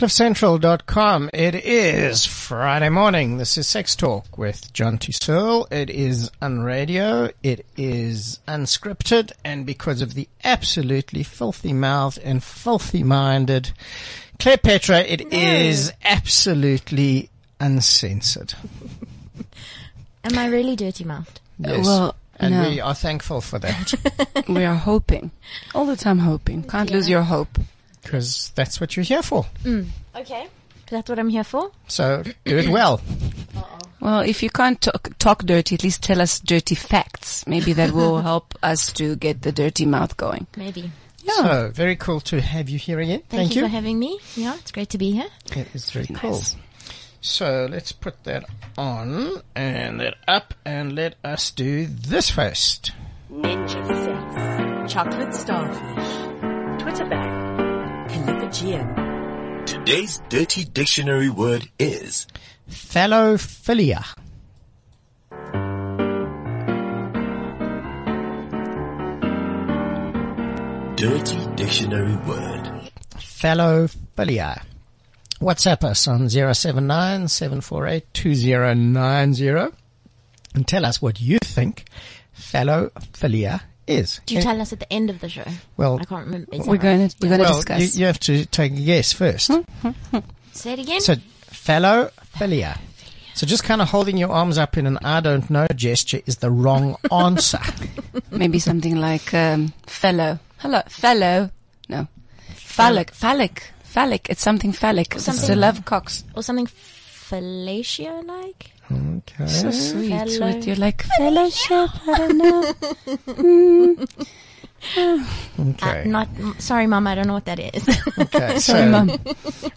CliffCentral.com. It is Friday morning. This is Sex Talk with Jonti Searle. It is unradio. It is unscripted. And because of the absolutely filthy-mouthed and filthy-minded Claire Petra, it is absolutely uncensored. Am I really dirty-mouthed? Yes. Well, and no. We are thankful for that. We are hoping. All the time hoping. Can't lose your hope. Because that's what you're here for. Mm. Okay. That's what I'm here for. So do it well. Uh-oh. Well, if you can't talk dirty, at least tell us dirty facts. Maybe that will help us to get the dirty mouth going. Maybe. Yeah. So very cool to have you here again. Thank you for having me. Yeah, it's great to be here. It is very cool. Nice. So let's put that on and that up and let us do this first. Ninja sex. Chocolate starfish. Twitter bag. Today's dirty dictionary word is Phallophilia. Dirty dictionary word. Phallophilia. WhatsApp us on 079-748-2090 and tell us what you think Phallophilia is. Do you tell us at the end of the show? Well, I can't remember. We're going to discuss. You have to take a guess first. Say it again. So, phallophilia. So, just kind of holding your arms up in an "I don't know" gesture is the wrong answer. Maybe something like fellow. No, phallic. It's something phallic. It's to love cocks or something fellatio like. Okay. So sweet with you, like fellowship. I don't know. Okay. Sorry, Mum. I don't know what that is. Okay. Sorry, Mum.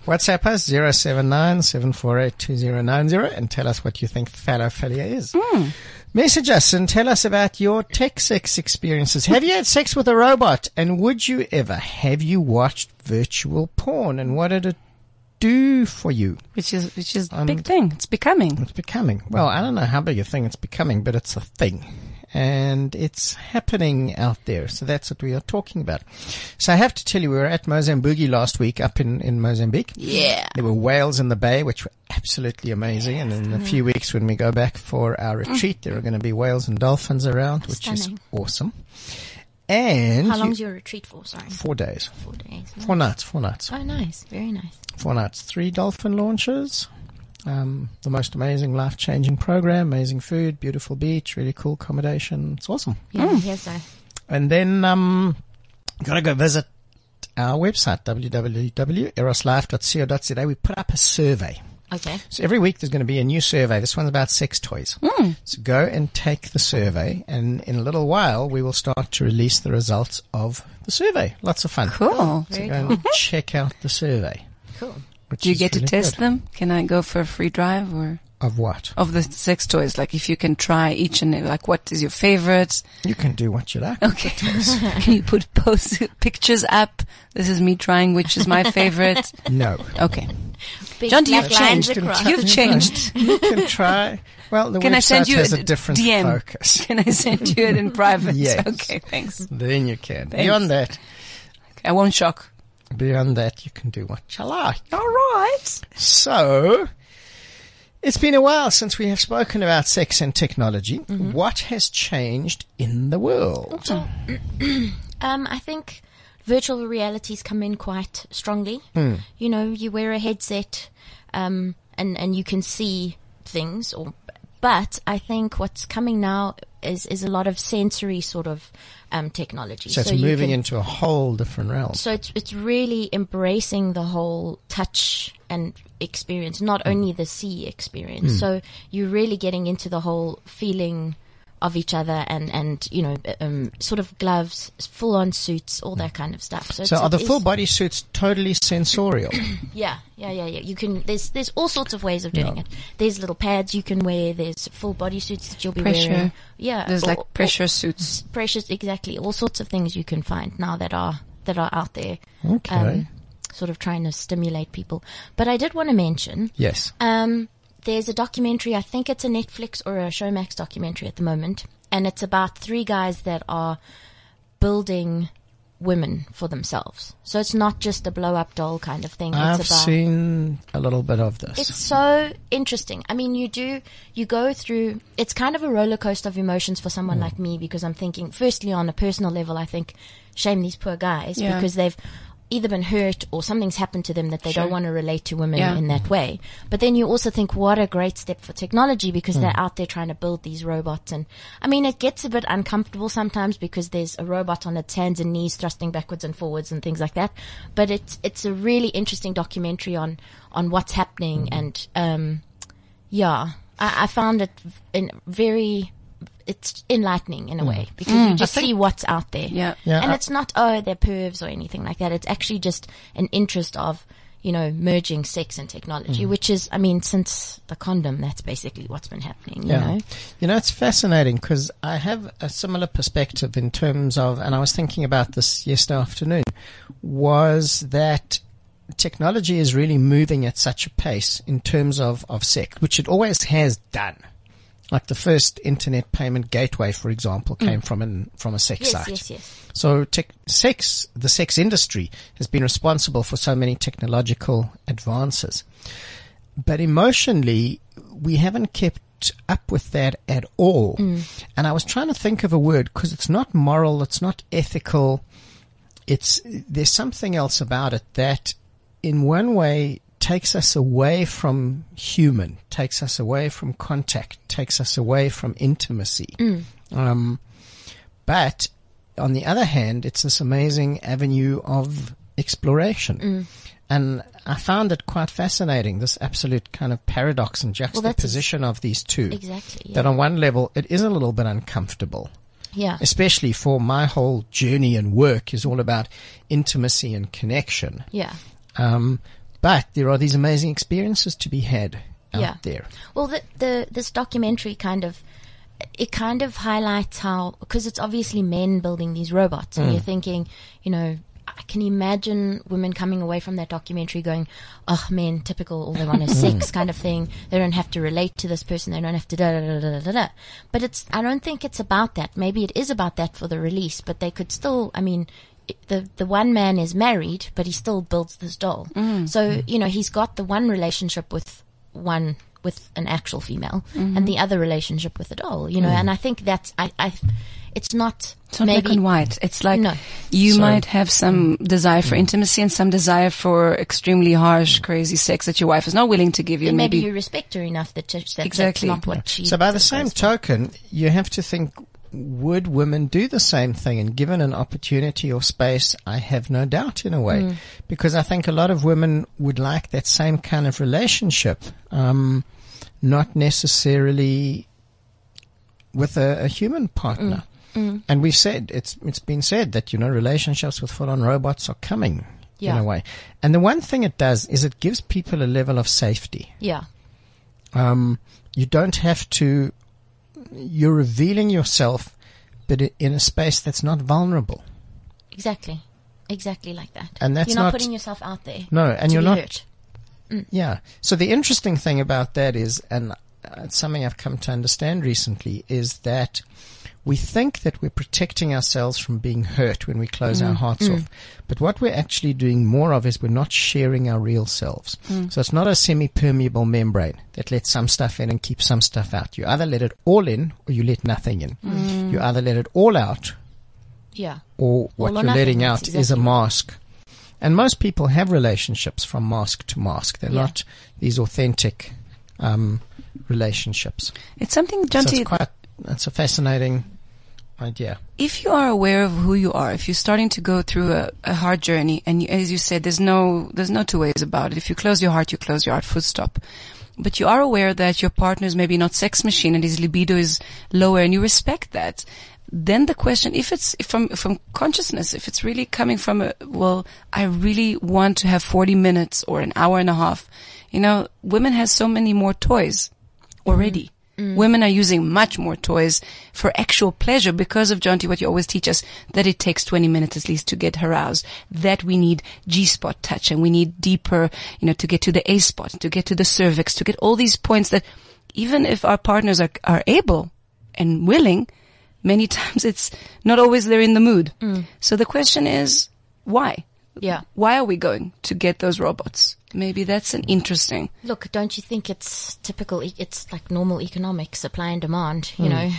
WhatsApp us 079-748-2090 and tell us what you think phallophilia is. Mm. Message us and tell us about your tech sex experiences. Have you had sex with a robot? And would you ever? Have you watched virtual porn? And what did it do for you? Which is a big thing. It's becoming. Well, I don't know how big a thing it's becoming, but it's a thing. And it's happening out there. So that's what we are talking about. So I have to tell you, we were at Mozambique last week up in Mozambique. Yeah. There were whales in the bay, which were absolutely amazing. Yeah, and in a few weeks when we go back for our retreat, there are going to be whales and dolphins around, which is awesome. And how long's your retreat for? Sorry, 4 days. 4 days. Nice. 4 nights. 4 nights. Oh, nice. Very nice. 4 nights. 3 dolphin launches. The most amazing, life-changing program. Amazing food, beautiful beach, really cool accommodation. It's awesome. Yeah, yes, sir. And then gotta go visit our website www.eroslife.co.za. We put up a survey. Okay. So every week there's going to be a new survey. This one's about sex toys. Mm. So go and take the survey, and in a little while we will start to release the results of the survey. Lots of fun. Cool. So go and check out the survey. Cool. Do you get really to test them? Can I go for a free drive or? Of what? Of the sex toys. Like if you can try each and like what is your favorite? You can do what you like. Okay. Can you post pictures up? This is me trying which is my favorite. No. Okay. Jonti, you've changed. You can try. Well, the website has a different DM focus. Can I send you it in private? Yes. Okay, thanks. Then you can. Thanks. Beyond that. Okay, I won't shock. Beyond that, you can do what you like. All right. So, it's been a while since we have spoken about sex and technology. Mm-hmm. What has changed in the world? Okay. I think virtual reality's come in quite strongly. Mm. You know, you wear a headset, and you can see things or But I think what's coming now is a lot of sensory sort of technology. So it's moving into a whole different realm. So it's really embracing the whole touch and experience, not only the see experience. Mm. So you're really getting into the whole feeling of each other and you know, sort of gloves, full-on suits, all that kind of stuff. So are the full-body suits totally sensorial? Yeah. You can. There's all sorts of ways of doing it. There's little pads you can wear. There's full-body suits that you'll be wearing. Yeah. There's like pressure suits. Pressures, exactly. All sorts of things you can find now that are out there. Okay. Sort of trying to stimulate people. But I did want to mention. Yes. There's a documentary, I think it's a Netflix or a Showmax documentary at the moment, and it's about three guys that are building women for themselves. So it's not just a blow-up doll kind of thing. I've seen a little bit of this. It's so interesting. I mean, you go through, it's kind of a roller coaster of emotions for someone like me, because I'm thinking, firstly, on a personal level, I think, shame these poor guys because they've either been hurt or something's happened to them that they don't want to relate to women in that way. But then you also think, what a great step for technology, because they're out there trying to build these robots. And I mean, it gets a bit uncomfortable sometimes because there's a robot on its hands and knees thrusting backwards and forwards and things like that. But it's a really interesting documentary on what's happening. And, I found it it's enlightening in a way, because you just see what's out there. Yeah. And it's not, they're pervs or anything like that. It's actually just an interest of, you know, merging sex and technology, which is, I mean, since the condom, that's basically what's been happening, you know. You know, it's fascinating because I have a similar perspective in terms of, and I was thinking about this yesterday afternoon, was that technology is really moving at such a pace in terms of sex, which it always has done. Like the first internet payment gateway, for example, came from a sex site. Yes. So the sex industry has been responsible for so many technological advances. But emotionally, we haven't kept up with that at all. And I was trying to think of a word, because it's not moral, it's not ethical. There's something else about it that in one way takes us away from human, takes us away from contact, takes us away from intimacy. But on the other hand, it's this amazing avenue of exploration. And I found it quite fascinating, this absolute kind of paradox and juxtaposition of these two. Exactly. Yeah. That on one level, it is a little bit uncomfortable. Yeah. Especially for my whole journey and work is all about intimacy and connection. Yeah. But there are these amazing experiences to be had out there. Well, this documentary kind of highlights how, because it's obviously men building these robots, and you're thinking, you know, I can imagine women coming away from that documentary going, oh, men, typical, all they want is sex kind of thing. They don't have to relate to this person. They don't have to da-da-da-da-da-da. But I don't think it's about that. Maybe it is about that for the release, but they could still, I mean, the one man is married, but he still builds this doll. So, you know, he's got the one relationship with an actual female and the other relationship with a doll, you know, and I think that's, it's not, it's not black and white. It's like you might have some desire for intimacy and some desire for extremely harsh, crazy sex that your wife is not willing to give you. And maybe you respect her enough that's not what she. So by the same token, you have to think, would women do the same thing? And given an opportunity or space, I have no doubt in a way, because I think a lot of women would like that same kind of relationship, not necessarily with a human partner. And we've said, it's been said that, you know, relationships with full-on robots are coming in a way. And the one thing it does is it gives people a level of safety. Yeah. You don't have to. You're revealing yourself, but in a space that's not vulnerable. Exactly like that. And that's you're not putting yourself out there. No, and you're not hurt. Yeah. So the interesting thing about that is, and it's something I've come to understand recently, is that we think that we're protecting ourselves from being hurt when we close our hearts off. But what we're actually doing more of is we're not sharing our real selves. So it's not a semi-permeable membrane that lets some stuff in and keeps some stuff out. You either let it all in or you let nothing in. You either let it all out or what you're letting out is a mask. And most people have relationships from mask to mask. They're not these authentic relationships. It's something, Jonti. So it's a fascinating idea. If you are aware of who you are, if you're starting to go through a hard journey, and as you said, there's no two ways about it. If you close your heart, you close your heart, full stop. But you are aware that your partner is maybe not sex machine and his libido is lower, and you respect that. Then the question, if it's from consciousness, if it's really coming from I really want to have 40 minutes or an hour and a half. You know, women have so many more toys already. Mm. Women are using much more toys for actual pleasure because of, Jonti, what you always teach us, that it takes 20 minutes at least to get aroused, that we need G-spot touch and we need deeper, you know, to get to the A-spot, to get to the cervix, to get all these points that even if our partners are able and willing, many times it's not always they're in the mood. Mm. So the question is, why? Yeah. Why are we going to get those robots? Maybe that's an interesting. Look, don't you think it's typical? It's like normal economics, supply and demand, you know.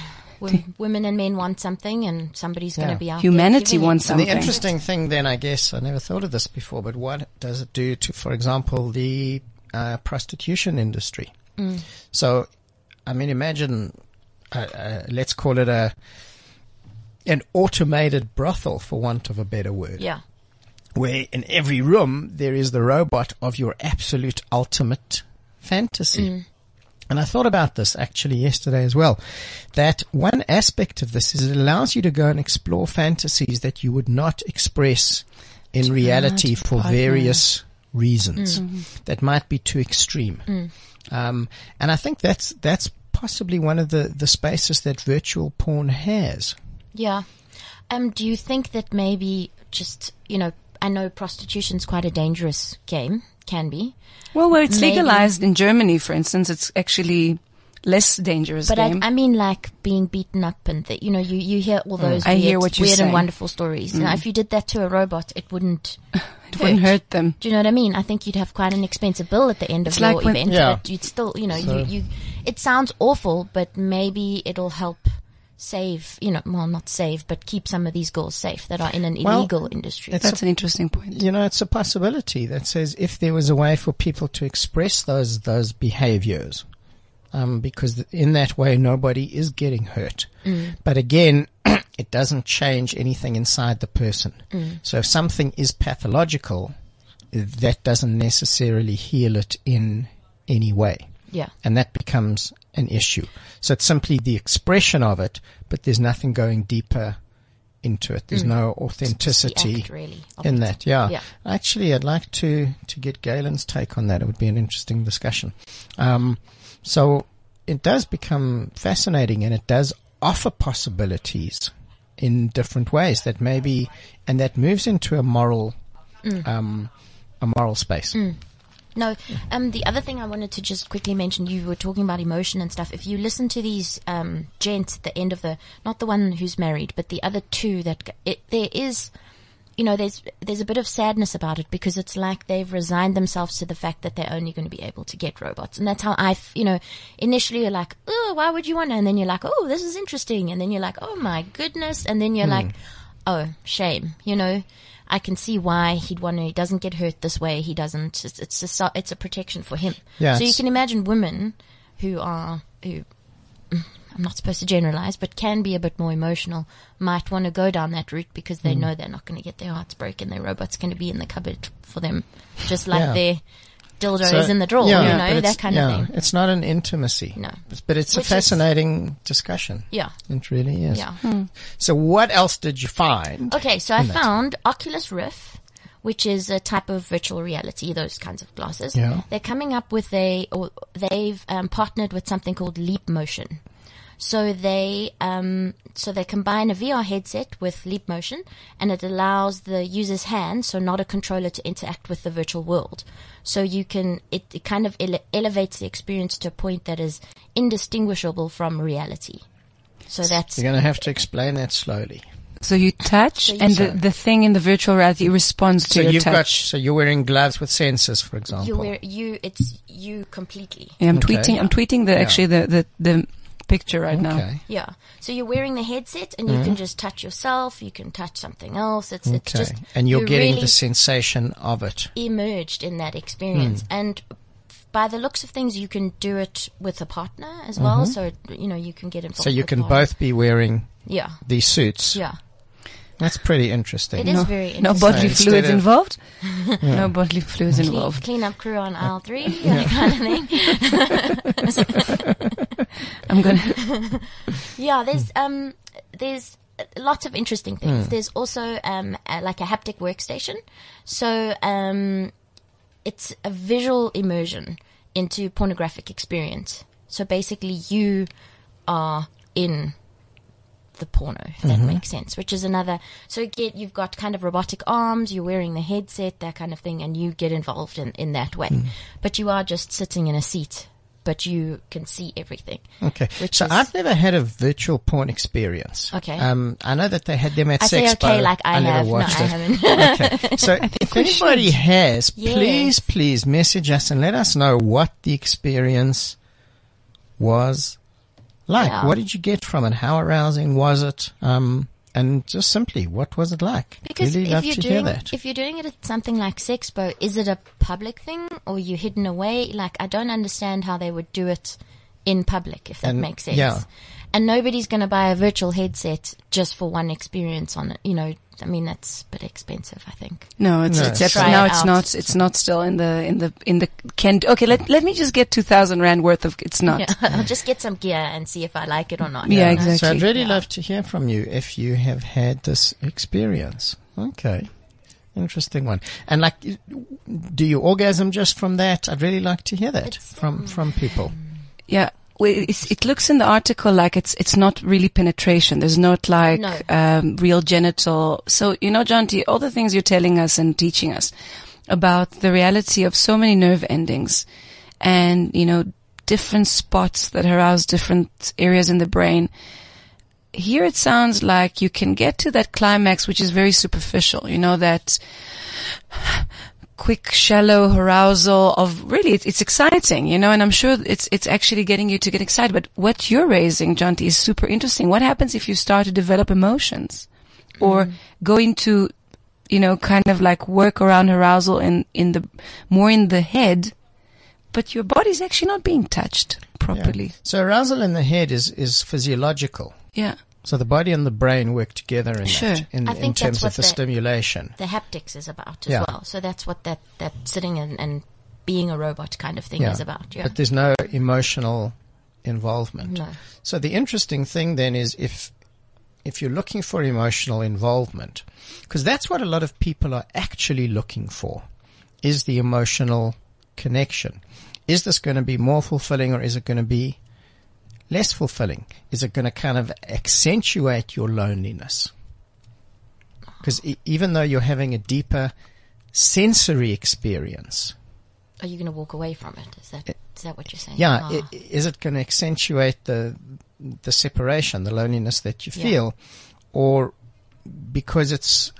Women and men want something and somebody's going to be out there. Humanity wants something. The interesting thing then, I guess, I never thought of this before, but what does it do to, for example, the prostitution industry? Mm. So, I mean, imagine, let's call it an automated brothel, for want of a better word. Yeah. Where in every room there is the robot of your absolute ultimate fantasy. Mm. And I thought about this actually yesterday as well, that one aspect of this is it allows you to go and explore fantasies that you would not express in reality for various reasons that might be too extreme. Mm. And I think that's possibly one of the spaces that virtual porn has. Yeah. Do you think that maybe just, you know, I know prostitution's quite a dangerous game, can be. Well, where it's legalized in Germany, for instance, it's actually less dangerous game. But I mean, like being beaten up and that, you know, you hear all those weird and wonderful stories. Mm. Now, if you did that to a robot, it wouldn't hurt them. Do you know what I mean? I think you'd have quite an expensive bill at the end of your event. Yeah. But you'd still, you know, it sounds awful, but maybe it'll help save, you know, well, not save, but keep some of these girls safe that are in an illegal industry. That's an interesting point. You know, it's a possibility that says if there was a way for people to express those behaviors, because in that way nobody is getting hurt. Mm. But again, it doesn't change anything inside the person. Mm. So if something is pathological, that doesn't necessarily heal it in any way. Yeah. And that becomes an issue. So it's simply the expression of it, but there's nothing going deeper into it. There's no authenticity in that. Yeah. Actually, I'd like to get Galen's take on that. It would be an interesting discussion. So it does become fascinating, and it does offer possibilities in different ways that maybe, and that moves into a moral space. Mm. No, the other thing I wanted to just quickly mention, you were talking about emotion and stuff. If you listen to these gents at the end of not the one who's married, but the other two there is, you know, there's a bit of sadness about it because it's like they've resigned themselves to the fact that they're only going to be able to get robots. And that's how initially you're like, oh, why would you want to? And then you're like, oh, this is interesting. And then you're like, oh my goodness. And then you're like, oh, shame, you know. I can see why he'd want to. He doesn't get hurt this way. He doesn't. It's a protection for him. Yeah, so you can imagine women who I'm not supposed to generalize, but can be a bit more emotional, might want to go down that route because they know they're not going to get their hearts broken. Their robot's going to be in the cupboard for them, just like their dildo is in the drawer. Yeah, you know, that kind of thing. It's not an intimacy. No, but it's a fascinating discussion. Yeah, it really is. Yeah. Hmm. So, what else did you find? Okay, so I found Oculus Rift, which is a type of virtual reality. Those kinds of glasses. Yeah. They're coming up with they've partnered with something called Leap Motion. So they combine a VR headset with Leap Motion, and it allows the user's hand, so not a controller, to interact with the virtual world. So you can, it kind of elevates the experience to a point that is indistinguishable from reality. So that's, you're going to have to explain that slowly. So you touch, the thing in the virtual reality responds to your touch. So you're wearing gloves with sensors, for example. It's you completely. Yeah, I'm tweeting the picture now. Yeah. So you're wearing the headset and you can just touch yourself, you can touch something else. It's just, and you're getting really the sensation of it. Emerged in that experience. And by the looks of things, you can do it with a partner as well. Mm-hmm. So, you know, you can get involved. So you can both be wearing these suits. Yeah. That's pretty interesting. It is very interesting. No bodily fluids involved. No bodily fluids involved. Clean up crew on aisle 3, that kind of thing. I'm going to... Yeah, there's lots of interesting things. There's also like a haptic workstation. So it's a visual immersion into pornographic experience. So basically you are in... the porno, if that makes sense, which is another. So you've got kind of robotic arms, you're wearing the headset, that kind of thing, and you get involved in that way. Mm. But you are just sitting in a seat, but you can see everything. Okay. So I've never had a virtual porn experience. Okay. I know that they had them at Sexpo. Okay, like I have. No, I haven't. Okay. So if anybody has, please message us and let us know what the experience was like. Yeah. What did you get from it? How arousing was it? And just simply, what was it like? Because really if you're doing it at something like Sexpo, is it a public thing or are you hidden away? Like, I don't understand how they would do it in public, if that makes sense. Yeah. And nobody's going to buy a virtual headset just for one experience on it. You know, I mean, that's a bit expensive, I think. No, it's not still in the can. Okay, let me just get 2,000 rand worth of. It's not. Yeah, I'll just get some gear and see if I like it or not. Yeah, exactly. So I'd really love to hear from you if you have had this experience. Okay. Interesting one. And like, do you orgasm just from that? I'd really like to hear that from people. Yeah. Well, it looks in the article like it's not really penetration. There's not like real genital. So, you know, Jonti, all the things you're telling us and teaching us about the reality of so many nerve endings and, you know, different spots that arouse different areas in the brain. Here it sounds like you can get to that climax, which is very superficial, you know, that quick, shallow arousal of really, it's exciting, you know, and I'm sure it's actually getting you to get excited. But what you're raising, Jonti, is super interesting. What happens if you start to develop emotions or go into, you know, kind of like work around arousal in the head, but your body's actually not being touched properly? Yeah. So arousal in the head is physiological. Yeah. So the body and the brain work together in terms of the stimulation. The haptics is about as well. So that's what that sitting and being a robot kind of thing is about. Yeah. But there's no emotional involvement. No. So the interesting thing then is if you're looking for emotional involvement, because that's what a lot of people are actually looking for, is the emotional connection. Is this going to be more fulfilling or is it going to be less fulfilling? Is it going to kind of accentuate your loneliness? Because even though you're having a deeper sensory experience, are you going to walk away from it? Is that what you're saying? Yeah. Oh. Is it going to accentuate the separation, the loneliness that you feel, or because it's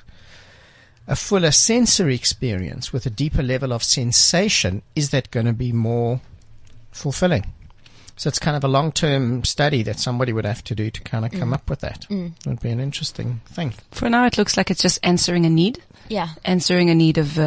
a fuller sensory experience with a deeper level of sensation, is that going to be more fulfilling? So it's kind of a long-term study that somebody would have to do to kind of come up with that. It would be an interesting thing. For now, it looks like it's just answering a need. Yeah. Answering a need of,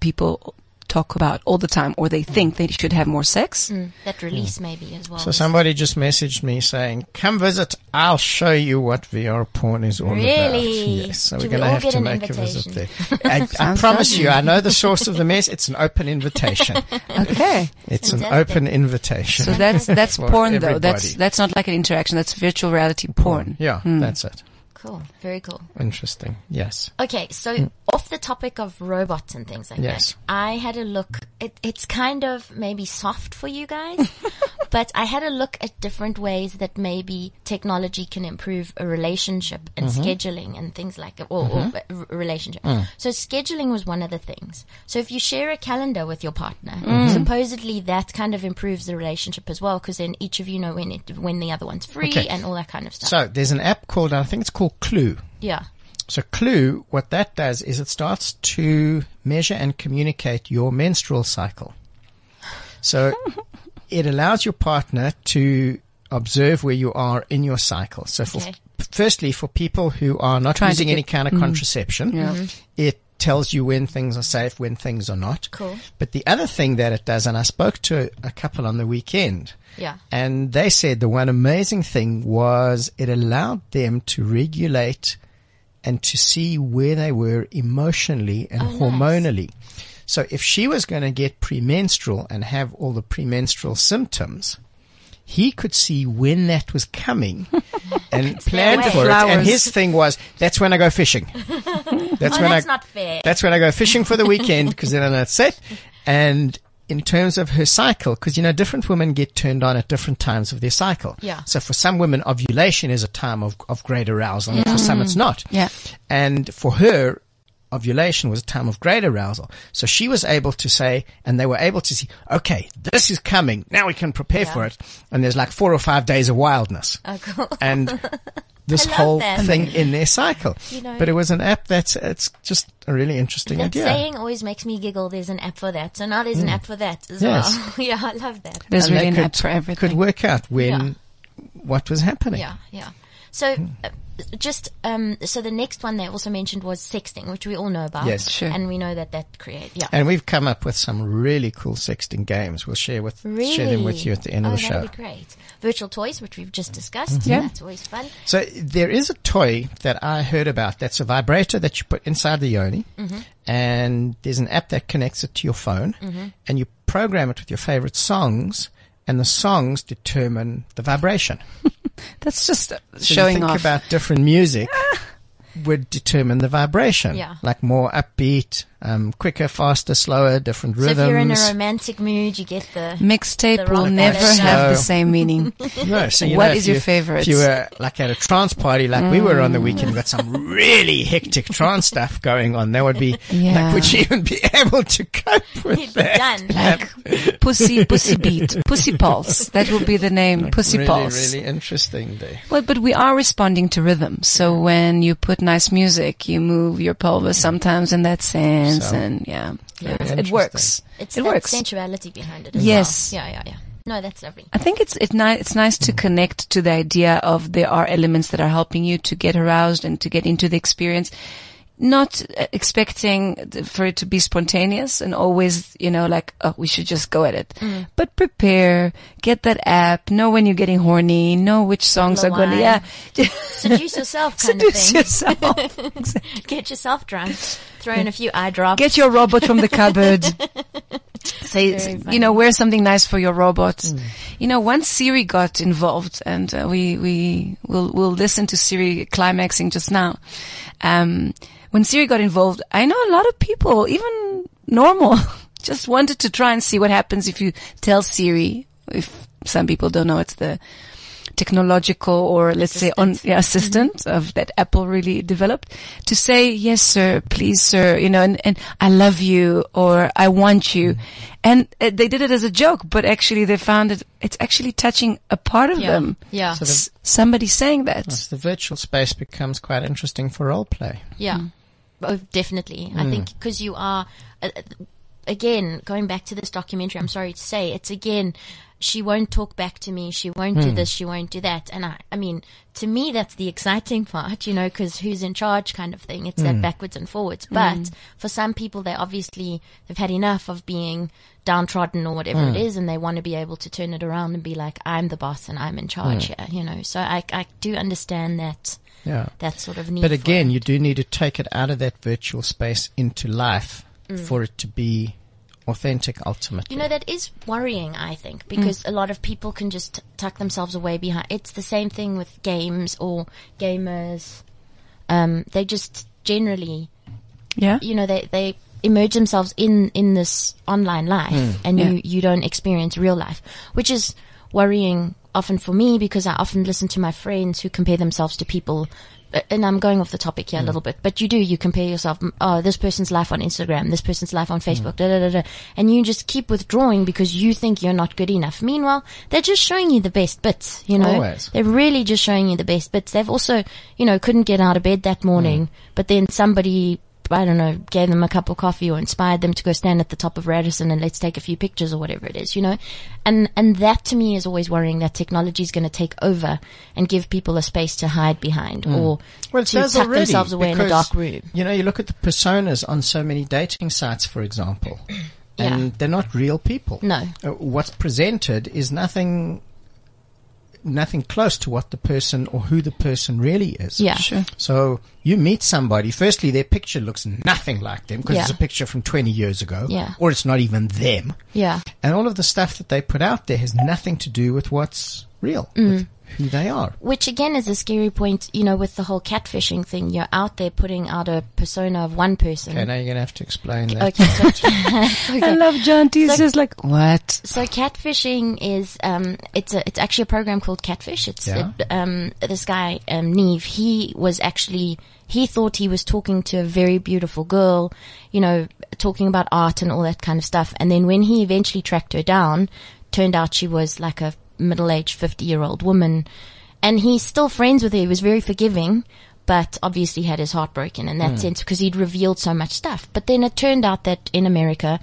people talk about all the time, or they think they should have more sex. That release maybe as well. So somebody just messaged me saying, come visit, I'll show you what VR porn is all about. Really? Yes. So we're going to have to make a visit there. I promise you, I know the source of the mess. It's an open invitation. Okay. It's an open invitation. So that's porn everybody. Though. That's not like an interaction. That's virtual reality porn. Yeah, that's it. Cool. Very cool. Interesting. Yes. Okay. So off the topic of robots and things like that, I had a look. It's kind of maybe soft for you guys, but I had a look at different ways that maybe technology can improve a relationship and scheduling and things like that, or relationship. So scheduling was one of the things. So if you share a calendar with your partner, supposedly that kind of improves the relationship as well, because then each of you know when the other one's free and all that kind of stuff. So there's an app called, I think it's called Clue. Yeah. So Clue, what that does is it starts to measure and communicate your menstrual cycle. So it allows your partner to observe where you are in your cycle. So firstly, for people who are not using any kind of contraception, it tells you when things are safe, when things are not. Cool. But the other thing that it does, and I spoke to a couple on the weekend, yeah, and they said the one amazing thing was it allowed them to regulate and to see where they were emotionally and hormonally. Nice. So if she was going to get premenstrual and have all the premenstrual symptoms, he could see when that was coming and planned for it. And his thing was, that's when I go fishing. That's not fair. That's when I go fishing for the weekend, because then I know it's set. And in terms of her cycle, because, you know, different women get turned on at different times of their cycle. Yeah. So for some women, ovulation is a time of great arousal, and for some it's not. Yeah. And for her, ovulation was a time of great arousal. So she was able to say, and they were able to see, okay, this is coming. Now we can prepare for it. And there's like 4 or 5 days of wildness. Oh, cool. And this whole thing in their cycle. You know, but it was an app it's just a really interesting idea. That saying always makes me giggle. There's an app for that. So now there's an app for that as well. Yeah, I love that. There's really an app for everything. Could work out when what was happening. Yeah, yeah. So so the next one they also mentioned was sexting, which we all know about. Yes, sure. And we know that creates, And we've come up with some really cool sexting games. We'll share them with you at the end of the show. Oh, that'd be great. Virtual toys, which we've just discussed. Mm-hmm. Yeah. That's always fun. So there is a toy that I heard about that's a vibrator that you put inside the yoni. Mm-hmm. And there's an app that connects it to your phone. Mm-hmm. And you program it with your favorite songs, and the songs determine the vibration. That's just showing off. About different music would determine the vibration. Yeah. Like more upbeat, quicker, faster, slower, different rhythms. So if you're in a romantic mood, you get the mixtape will never have the same meaning. No, so what is your favorite? If you were like at a trance party, like we were on the weekend, got some really hectic trance stuff going on. That would be like, would you even be able to cope with that? Done. Like pussy beat, pussy pulse. That would be the name, like pussy pulse. Really interesting day. Well, but we are responding to rhythm. So when you put nice music, you move your pelvis sometimes in that sense. So, and it works. It works. Sensuality behind it. Yes. Well. Yeah. No, that's lovely. I think it's nice to connect to the idea of there are elements that are helping you to get aroused and to get into the experience. Not expecting for it to be spontaneous and always, like, oh, we should just go at it. Mm. But prepare, get that app, know when you're getting horny, know which songs are going to, seduce yourself kind of thing. Exactly. Get yourself drunk, throw in a few eye drops. Get your robot from the cupboard. Say, wear something nice for your robot. Mm. Once Siri got involved, and we'll listen to Siri climaxing just now. When Siri got involved, I know a lot of people, even normal, just wanted to try and see what happens if you tell Siri. If some people don't know, it's the technological or assistant of that Apple really developed to say, yes, sir, please, sir, and I love you or I want you. And they did it as a joke, but actually they found it's actually touching a part of them. Yeah. So somebody saying that. The virtual space becomes quite interesting for role play. Yeah. Oh, definitely. I think because you are, again, going back to this documentary, I'm sorry to say, it's again, she won't talk back to me. She won't do this. She won't do that. And I mean, to me, that's the exciting part, because who's in charge kind of thing. It's that backwards and forwards. But for some people, they obviously have had enough of being downtrodden or whatever it is. And they want to be able to turn it around and be like, I'm the boss and I'm in charge here, So I do understand that. Yeah. That sort of need. But again, you do need to take it out of that virtual space into life for it to be authentic ultimately. That is worrying, I think, because a lot of people can just tuck themselves away behind. It's the same thing with games or gamers. They just generally, they immerse themselves in this online life and you don't experience real life, which is worrying often for me because I often listen to my friends who compare themselves to people. And I'm going off the topic here a little bit, but you compare yourself, this person's life on Instagram, this person's life on Facebook, and you just keep withdrawing because you think you're not good enough. Meanwhile, they're just showing you the best bits, Always. They're really just showing you the best bits. They've also, couldn't get out of bed that morning, but then somebody I don't know, gave them a cup of coffee or inspired them to go stand at the top of Radisson and let's take a few pictures or whatever it is, you know? And that to me is always worrying, that technology is going to take over and give people a space to hide behind or to tuck themselves away in a dark room. You know, you look at the personas on so many dating sites, for example, and they're not real people. No. What's presented is nothing close to what the person or who the person really is. Yeah. Sure. So you meet somebody, firstly, their picture looks nothing like them because it's a picture from 20 years ago or it's not even them. Yeah. And all of the stuff that they put out there has nothing to do with what's real, with who they are. Which again is a scary point, you know, with the whole catfishing thing. You're out there putting out a persona of one person. Okay, now you're going to have to explain that. Okay, so okay. I love Jonti. He's just like, what? So catfishing is, it's actually a program called Catfish. It's, this guy, Neve, he thought he was talking to a very beautiful girl, you know, talking about art and all that kind of stuff. And then when he eventually tracked her down, turned out she was like a middle-aged 50-year-old woman, and he's still friends with her. He was very forgiving, but obviously had his heart broken in that sense because he'd revealed so much stuff. But then it turned out that in America,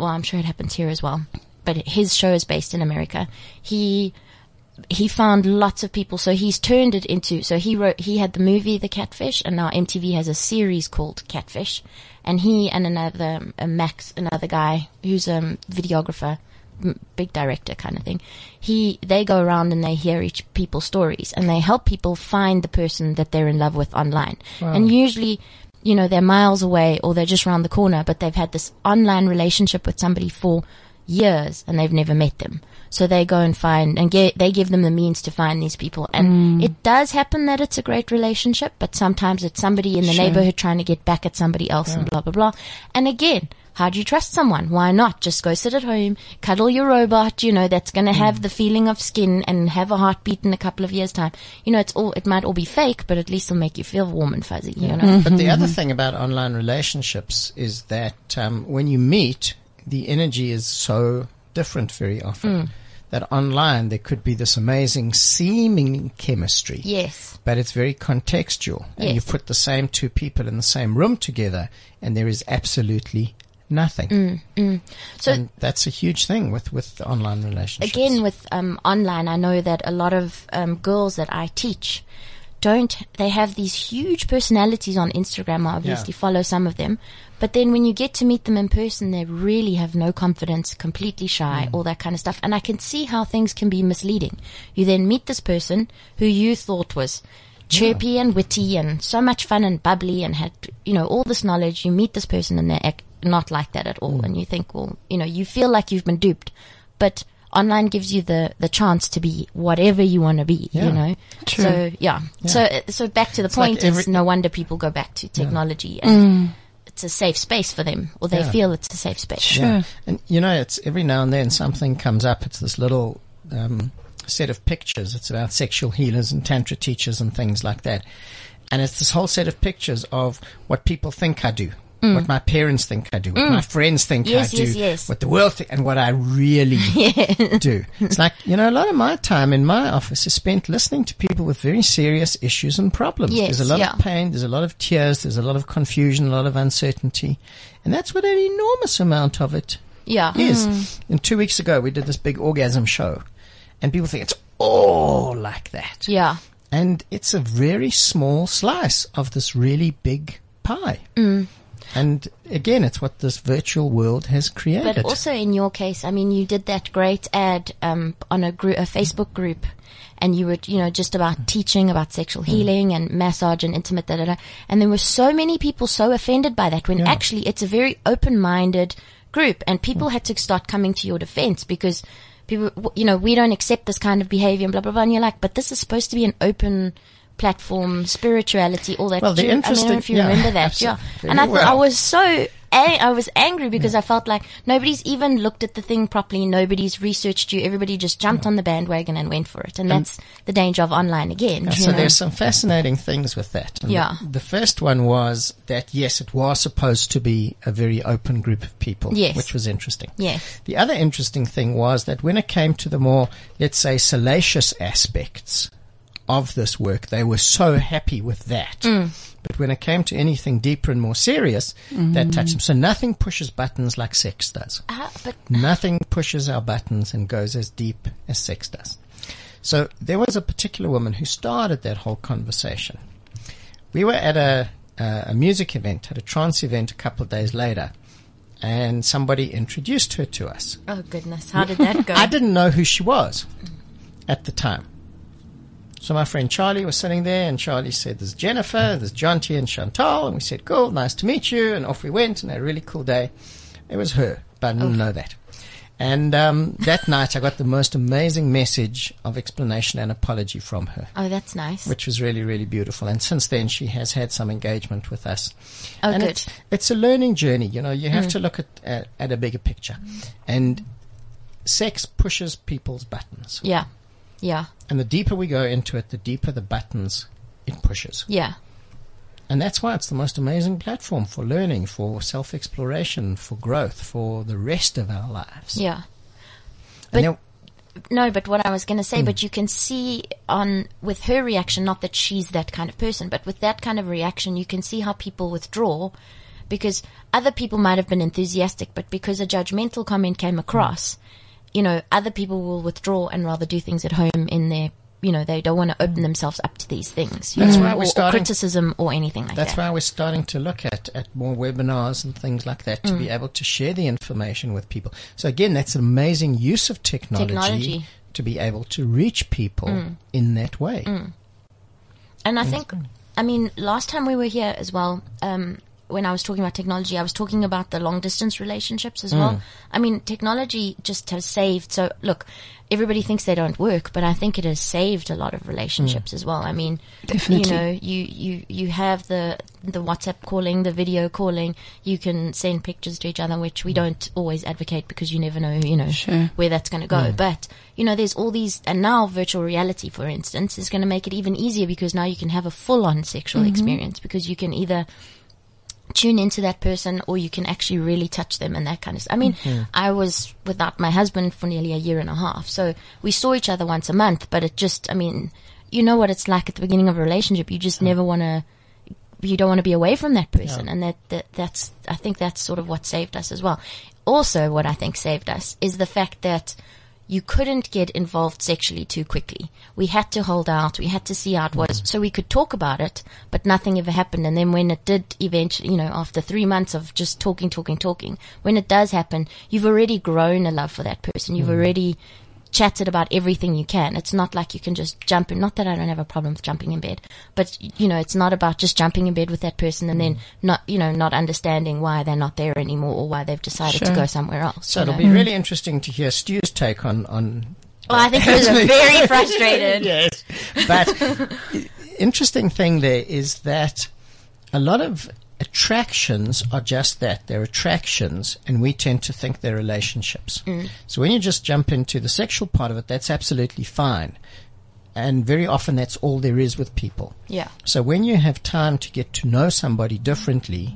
I'm sure it happens here as well, but his show is based in America. He found lots of people, so he's turned it into, so he had the movie The Catfish, and now MTV has a series called Catfish, and he and another, Max, another guy who's a videographer, big director kind of thing, they go around and they hear each people's stories and they help people find the person that they're in love with online. Wow. And usually, you know, they're miles away or they're just around the corner, but they've had this online relationship with somebody for years and they've never met them. So they go and find and they give them the means to find these people. And it does happen that it's a great relationship, but sometimes it's somebody in the neighborhood trying to get back at somebody else and blah, blah, blah. And again, how do you trust someone? Why not? Just go sit at home, cuddle your robot, you know, that's going to have the feeling of skin and have a heartbeat in a couple of years' time. You know, it might all be fake, but at least it'll make you feel warm and fuzzy, you know. Mm-hmm. But the other thing about online relationships is that when you meet, the energy is so different very often that online there could be this amazing seeming chemistry. Yes. But it's very contextual. And you put the same two people in the same room together and there is absolutely nothing. So, and that's a huge thing with online relationships. Again, with online, I know that a lot of girls that I teach they have these huge personalities on Instagram. I obviously follow some of them, but then when you get to meet them in person, they really have no confidence, completely shy, all that kind of stuff. And I can see how things can be misleading. You then meet this person who you thought was chirpy and witty and so much fun and bubbly and had, you know, all this knowledge. You meet this person and they act not like that at all. And you think, well, you know, you feel like you've been duped, but online gives you the chance to be whatever you want to be, you know? True. So, So back to the point, like it's no wonder people go back to technology and it's a safe space for them, or they feel it's a safe space. Sure. Yeah. And you know, it's every now and then something comes up. It's this little, set of pictures. It's about sexual healers and tantra teachers and things like that. And it's this whole set of pictures of what people think I do. What my parents think I do, what my friends think I do, what the world thinks, and what I really do. It's like, you know, a lot of my time in my office is spent listening to people with very serious issues and problems. Yes, there's a lot of pain, there's a lot of tears, there's a lot of confusion, a lot of uncertainty. And that's what an enormous amount of it is. And 2 weeks ago, we did this big orgasm show. And people think it's all like that. Yeah. And it's a very small slice of this really big pie. And again, it's what this virtual world has created. But also in your case, I mean, you did that great ad on a Facebook group, and you were, you know, just about teaching about sexual healing and massage and intimate da-da-da. And there were so many people so offended by that when actually it's a very open-minded group, and people had to start coming to your defense because people, you know, we don't accept this kind of behavior and blah, blah, blah. And you're like, but this is supposed to be an open platform, spirituality, all that. Well, the interesting, I don't know if you remember that. Absolutely. Yeah. And I thought I was I was angry because I felt like nobody's even looked at the thing properly. Nobody's researched you. Everybody just jumped on the bandwagon and went for it. And that's the danger of online again. Yeah, so there's some fascinating things with that. And the first one was that, yes, it was supposed to be a very open group of people, which was interesting. Yes. The other interesting thing was that when it came to the more, let's say, salacious aspects of this work, they were so happy with that. Mm. But when it came to anything deeper and more serious, that touched them. So nothing pushes buttons like sex does. But nothing pushes our buttons and goes as deep as sex does. So there was a particular woman who started that whole conversation. We were at a music event, at a trance event a couple of days later, and somebody introduced her to us. Oh, goodness. How did that go? I didn't know who she was at the time. So my friend Charlie was sitting there, and Charlie said, "There's Jennifer, there's Jonti and Chantal." And we said, "Cool, nice to meet you." And off we went, and had a really cool day. It was her, but I didn't know that. And that night I got the most amazing message of explanation and apology from her. Oh, that's nice. Which was really, really beautiful. And since then she has had some engagement with us. Oh, and good. It's a learning journey. You know, you have to look at a bigger picture. And sex pushes people's buttons. Yeah. Yeah. And the deeper we go into it, the deeper the buttons it pushes. Yeah. And that's why it's the most amazing platform for learning, for self-exploration, for growth, for the rest of our lives. Yeah. But what I was going to say, but you can see with her reaction, not that she's that kind of person, but with that kind of reaction, you can see how people withdraw, because other people might have been enthusiastic, but because a judgmental comment came across, you know, other people will withdraw and rather do things at home in their, you know, they don't want to open themselves up to these things. That's why we're starting, or criticism or anything like that. That's why we're starting to look at more webinars and things like that to be able to share the information with people. So again, that's an amazing use of technology to be able to reach people in that way. And I think, I mean, last time we were here as well, when I was talking about technology, I was talking about the long distance relationships as well. I mean, technology just has saved. So look, everybody thinks they don't work, but I think it has saved a lot of relationships as well. I mean, definitely. You know, you have the WhatsApp calling, the video calling. You can send pictures to each other, which we don't always advocate because you never know, you know, where that's going to go. But, you know, there's all these, and now virtual reality, for instance, is going to make it even easier, because now you can have a full on sexual experience, because you can either tune into that person, or you can actually really touch them and that kind of stuff. I mean, I was without my husband for nearly a year and a half. So we saw each other once a month, but it just, I mean, you know what it's like at the beginning of a relationship. You just never want to, you don't want to be away from that person. Yeah. And that's, I think that's sort of what saved us as well. Also, what I think saved us is the fact that you couldn't get involved sexually too quickly. We had to hold out. We had to see how it was. So we could talk about it, but nothing ever happened. And then when it did eventually, you know, after 3 months of just talking, when it does happen, you've already grown a love for that person. You've already chatted about everything you can. It's not like you can just jump in. Not that I don't have a problem with jumping in bed, but, you know, it's not about just jumping in bed with that person and then not, you know, not understanding why they're not there anymore or why they've decided to go somewhere else. So it'll be really interesting to hear Stu's take on. Well, I think he was very frustrated. Yes. But interesting thing there is that a lot of attractions are just that. They're attractions, and we tend to think they're relationships. So when you just jump into the sexual part of it, that's absolutely fine. And very often that's all there is with people. Yeah. So when you have time to get to know somebody differently,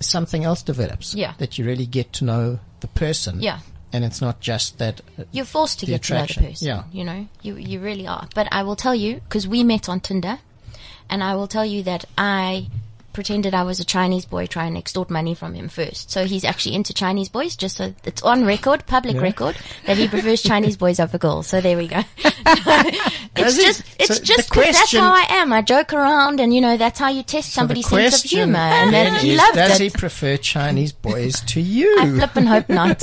something else develops. Yeah. That you really get to know the person. Yeah. And it's not just that you're forced to get attraction. To know the person. Yeah. You know, you really are. But I will tell you, because we met on Tinder, and I will tell you that I pretended I was a Chinese boy trying to extort money from him first. So he's actually into Chinese boys, just so it's on record, public record, that he prefers Chinese boys over girls. So there we go. It's just because that's how I am. I joke around, and you know, that's how you test somebody's sense of humor. And that he loved it. Does he prefer Chinese boys to you? I flip and hope not.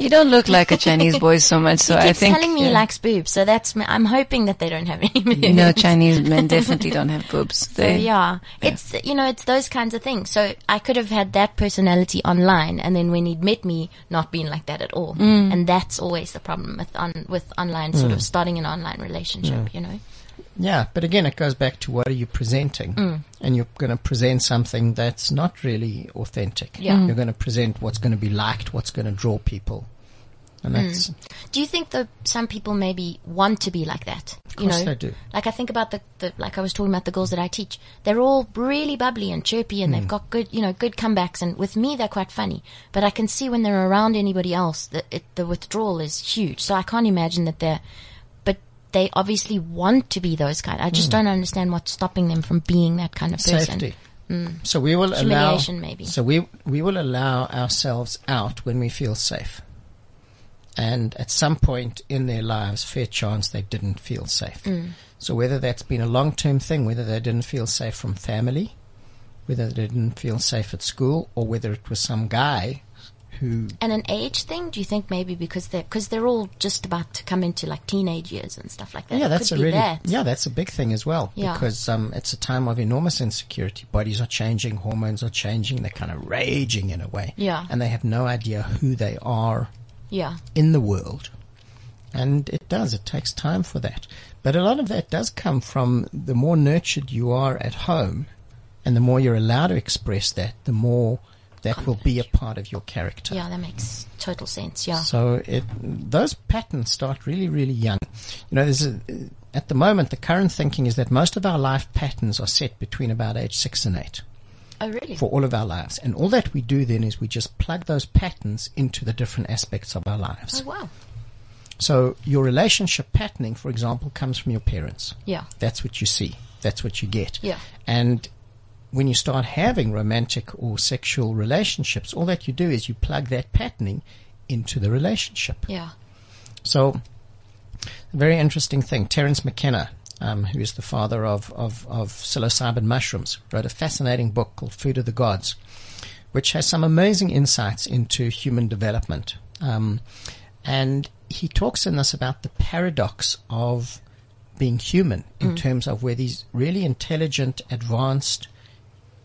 You don't look like a Chinese boy so much, so I think. He's telling me he likes boobs, so that's. I'm hoping that they don't have any boobs. No, Chinese men definitely don't have boobs. Yeah. It's, you know, it's those kinds of things. So I could have had that personality online, and then when he'd met me, not being like that at all. And that's always the problem with online, sort of starting an online relationship, you know. Yeah, but again, it goes back to what are you presenting? And you're going to present something that's not really authentic. Yeah. You're going to present what's going to be liked, what's going to draw people. And that's Do you think that some people maybe want to be like that? Of course they do. Like I think about like I was talking about the girls that I teach. They're all really bubbly and chirpy, and they've got good comebacks. And with me, they're quite funny. But I can see when they're around anybody else that the withdrawal is huge. So I can't imagine that they're. they obviously want to be those kind. I just don't understand what's stopping them from being that kind of person. Safety. So we will allow, maybe. So we will allow ourselves out when we feel safe. And at some point in their lives, fair chance they didn't feel safe. So whether that's been a long-term thing, whether they didn't feel safe from family, whether they didn't feel safe at school, or whether it was some guy who... And an age thing? Do you think maybe because they're all just about to come into like teenage years and stuff like that? Yeah, that's that's a big thing as well, because it's a time of enormous insecurity. Bodies are changing, hormones are changing, they're kind of raging in a way. Yeah. And they have no idea who they are. Yeah. In the world. And it takes time for that. But a lot of that does come from the more nurtured you are at home and the more you're allowed to express that, the more that will be a part of your character. Yeah, that makes total sense. Yeah. So those patterns start really, really young. You know, at the moment, the current thinking is that most of our life patterns are set between about age 6 and 8. Oh, really? For all of our lives. And all that we do then is we just plug those patterns into the different aspects of our lives. Oh, wow. So your relationship patterning, for example, comes from your parents. Yeah. That's what you see. That's what you get. Yeah. And when you start having romantic or sexual relationships, all that you do is you plug that patterning into the relationship. Yeah. So a very interesting thing. Terence McKenna, who is the father of psilocybin mushrooms, wrote a fascinating book called Food of the Gods, which has some amazing insights into human development. And he talks in this about the paradox of being human in terms of where these really intelligent, advanced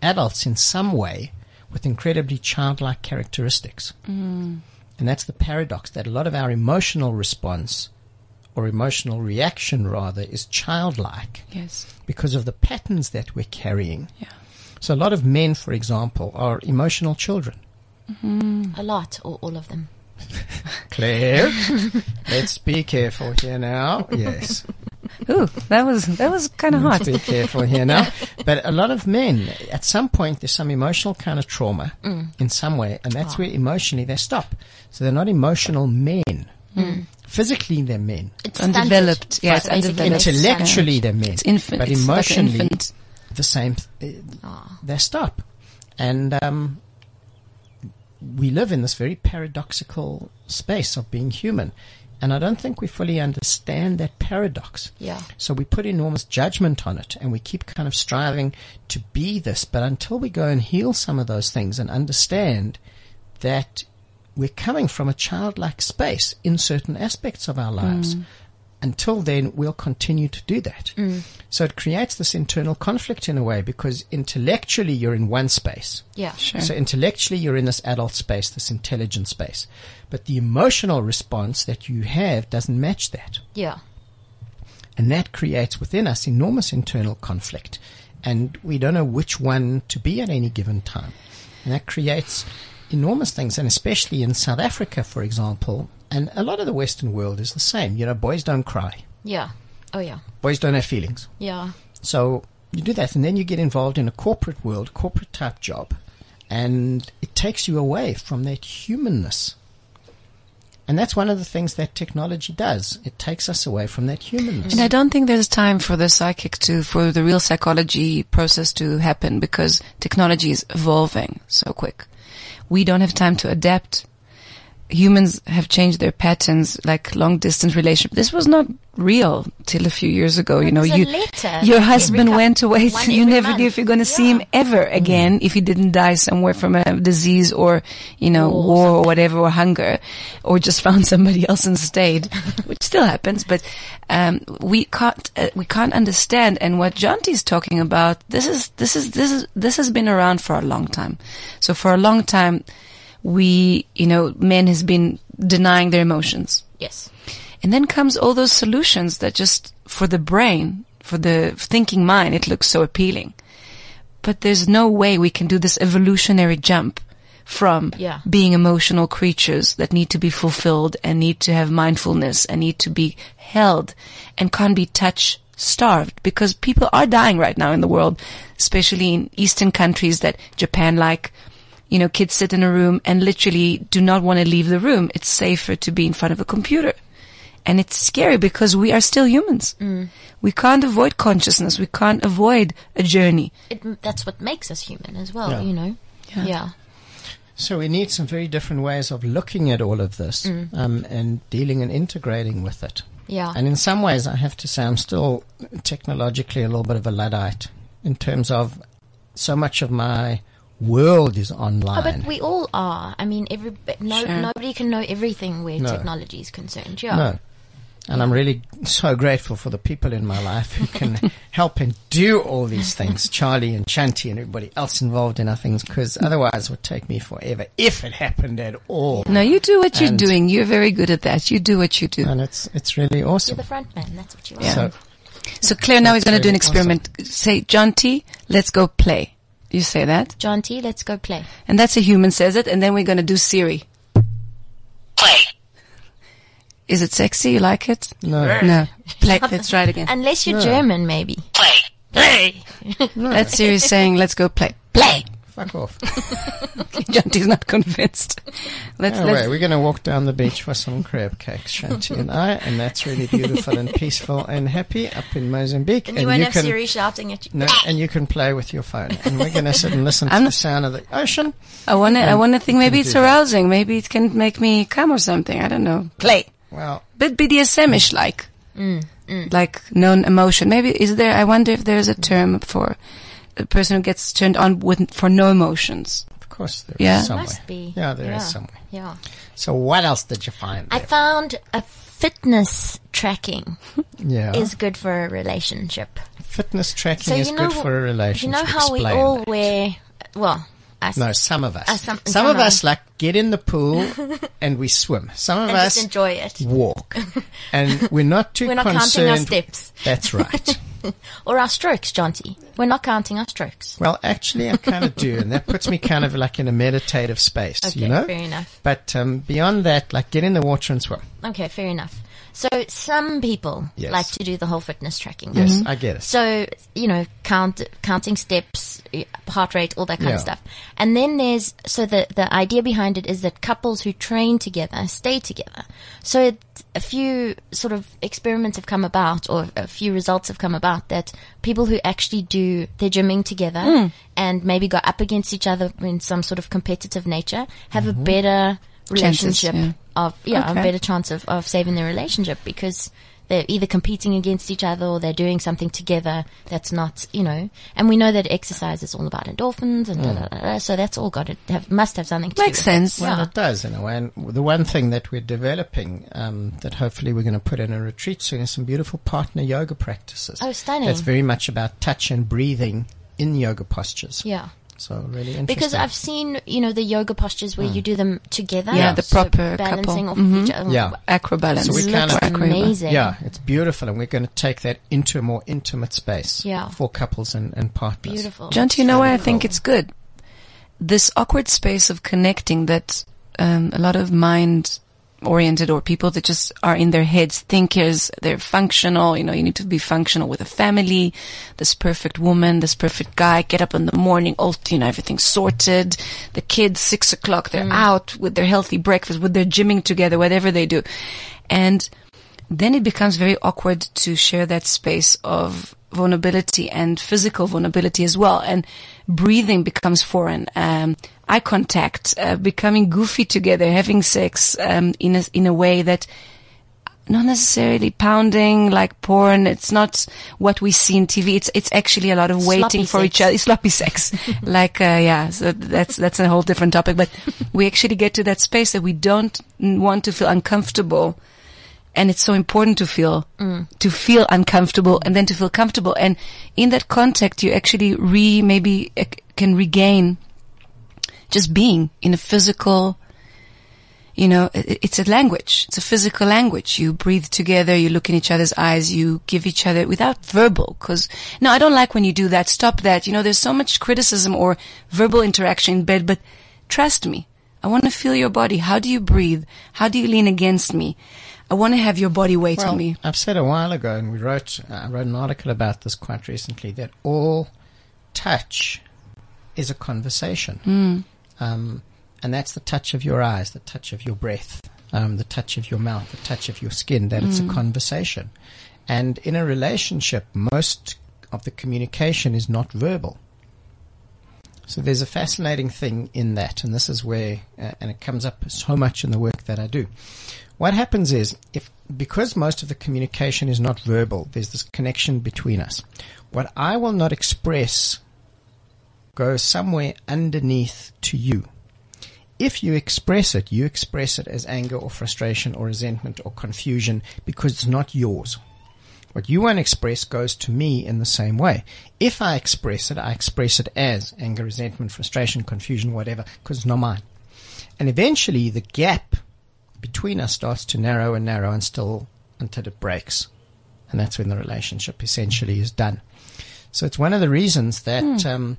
adults in some way with incredibly childlike characteristics. And that's the paradox, that a lot of our emotional response or emotional reaction, rather, is childlike. Yes. Because of the patterns that we're carrying. Yeah. So a lot of men, for example, are emotional children. A lot, or all of them. Claire, let's be careful here now. Yes. Ooh, that was kind of hard. Let's be careful here now. But a lot of men, at some point, there's some emotional kind of trauma in some way, and that's where emotionally they stop. So they're not emotional men. Physically, they're men. It's undeveloped. Yeah, it's undeveloped. Intellectually, they're men. It's infant. But emotionally, like an infant. The same. They stop. And we live in this very paradoxical space of being human. And I don't think we fully understand that paradox. Yeah. So we put enormous judgment on it, and we keep kind of striving to be this. But until we go and heal some of those things and understand that we're coming from a childlike space in certain aspects of our lives, until then we'll continue to do that. So it creates this internal conflict in a way, because intellectually you're in one space. Yeah, sure. So intellectually you're in this adult space, this intelligent space. But the emotional response that you have doesn't match that. Yeah. And that creates within us enormous internal conflict. And we don't know which one to be at any given time. And that creates enormous things. And especially in South Africa, for example, and a lot of the Western world is the same. You know, boys don't cry. Yeah. Oh, yeah. Boys don't have feelings. Yeah. So you do that, and then you get involved in a corporate world, corporate-type job, and it takes you away from that humanness. And that's one of the things that technology does. It takes us away from that humanness. And I don't think there's time for the psychic for the real psychology process to happen, because technology is evolving so quick. We don't have time to adapt. Humans have changed their patterns, like long-distance relationship. This was not real till a few years ago. You know, your husband went away. You never knew if you're going to see him ever again, if he didn't die somewhere from a disease or, you know, war or whatever, or hunger, or just found somebody else and stayed, which still happens. But we can't understand. And what Jonti's talking about, this has been around for a long time. So for a long time, men has been denying their emotions. Yes. And then comes all those solutions that just, for the brain, for the thinking mind, it looks so appealing. But there's no way we can do this evolutionary jump from being emotional creatures that need to be fulfilled and need to have mindfulness and need to be held and can't be touched, starved, because people are dying right now in the world, especially in Eastern countries that Japan like. You know, kids sit in a room and literally do not want to leave the room. It's safer to be in front of a computer. And it's scary because we are still humans. Mm. We can't avoid consciousness. We can't avoid a journey. That's what makes us human as well, you know. Yeah. So we need some very different ways of looking at all of this and dealing and integrating with it. Yeah. And in some ways, I have to say I'm still technologically a little bit of a Luddite in terms of so much of my world is online. Oh, but we all are. I mean, nobody can know everything where technology is concerned. Yeah. No. And I'm really so grateful for the people in my life who can help and do all these things, Charlie and Jonti and everybody else involved in our things, because otherwise it would take me forever if it happened at all. No, you do what you're doing. You're very good at that. You do what you do. And it's really awesome. You're the front man. That's what you are. So Claire now is going to do an experiment. Awesome. Say, Jonti, let's go play. You say that? Jonti, let's go play. And that's a human says it, and then we're going to do Siri. Play. Is it sexy? You like it? No. Play. Let's try it again. Unless you're German, maybe. Play. No. That's Siri saying, let's go play. Play. Fuck off. Okay, Jonti's not convinced. We're going to walk down the beach for some crab cakes, Jonti and I, and that's really beautiful and peaceful and happy up in Mozambique. And you won't have Siri shouting at you. No, and you can play with your phone. And we're going to sit and listen to the sound of the ocean. I want to think maybe it's arousing. That. Maybe it can make me come or something. I don't know. Play. Well, but BDSM-ish like known emotion. Maybe I wonder if there's a term for a person who gets turned on for no emotions. Of course there is somewhere. Must be. Yeah, there is somewhere. Yeah. So what else did you find there? I found a fitness tracking is good for a relationship. Fitness tracking is good for a relationship. You know how Explain we all that. Wear, well... Us. No, some of us. Some of us like get in the pool and we swim. Some of us enjoy it. Walk, and we're not too. We're not counting our steps. That's right. Or our strokes, Jonti. We're not counting our strokes. Well, actually, I kind of do, and that puts me kind of like in a meditative space. Okay, you know? Fair enough. But beyond that, like get in the water and swim. Okay, fair enough. So some people like to do the whole fitness tracking. Yes, I get it. So, you know, counting steps, heart rate, all that kind of stuff. And then the idea behind it is that couples who train together stay together. So a few sort of experiments have come about, or a few results have come about, that people who actually do their gymming together and maybe go up against each other in some sort of competitive nature have a better relationship. Chances, a better chance of saving their relationship, because they're either competing against each other or they're doing something together that's not, you know. And we know that exercise is all about endorphins and so that's all must have something to do with it. Makes sense. Well, it does in a way. And the one thing that we're developing that hopefully we're going to put in a retreat soon is some beautiful partner yoga practices. Oh, stunning. That's very much about touch and breathing in yoga postures. Yeah. So really interesting. Because I've seen, you know, the yoga postures where you do them together. Yeah, the proper balancing couple. Off each other. Yeah, acrobalance. So we kind of amazing. Yeah, it's beautiful, and we're going to take that into a more intimate space for couples and partners. Beautiful. Jonti, you know why I think it's good? This awkward space of connecting that a lot of mind-oriented or people that just are in their heads, thinkers, they're functional, you know, you need to be functional with a family, this perfect woman, this perfect guy, get up in the morning, all, you know, everything's sorted, the kids, 6 o'clock, they're out with their healthy breakfast, with their gymming together, whatever they do. And then it becomes very awkward to share that space of vulnerability and physical vulnerability as well. And breathing becomes foreign, eye contact, becoming goofy together, having sex in a way that not necessarily pounding like porn. It's not what we see in TV. It's actually a lot of waiting for each other. It's sloppy sex. So that's a whole different topic. But we actually get to that space that we don't want to feel uncomfortable. And it's so important to feel uncomfortable and then to feel comfortable. And in that context, you actually can regain just being in a physical, you know, it's a language. It's a physical language. You breathe together. You look in each other's eyes. You give each other without verbal. I don't like when you do that. Stop that. You know, there's so much criticism or verbal interaction in bed, but trust me. I want to feel your body. How do you breathe? How do you lean against me? I want to have your body weight on me. I've said a while ago, and I wrote an article about this quite recently, that all touch is a conversation. And that's the touch of your eyes, the touch of your breath, the touch of your mouth, the touch of your skin, that it's a conversation. And in a relationship, most of the communication is not verbal. So there's a fascinating thing in that, and this is where, and it comes up so much in the work that I do. What happens is, because most of the communication is not verbal, there's this connection between us. What I will not express goes somewhere underneath to you. If you express it, as anger or frustration or resentment or confusion because it's not yours. What you won't express goes to me in the same way. If I express it as anger, resentment, frustration, confusion, whatever, because it's not mine. And eventually the gap between us starts to narrow and narrow until it breaks. And that's when the relationship essentially is done. So it's one of the reasons that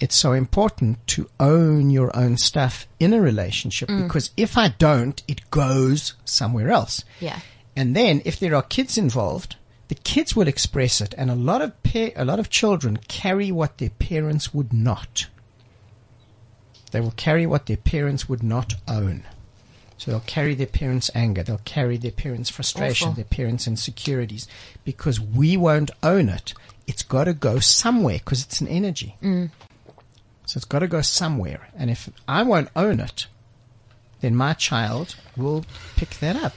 it's so important to own your own stuff in a relationship, because if I don't, it goes somewhere else. Yeah. And then if there are kids involved, the kids will express it, and a lot of children carry what their parents would not. They will carry what their parents would not own. So they'll carry their parents' anger, they'll carry their parents' frustration, their parents' insecurities, because we won't own it. It's got to go somewhere, because it's an energy. So it's got to go somewhere. And if I won't own it, then my child will pick that up.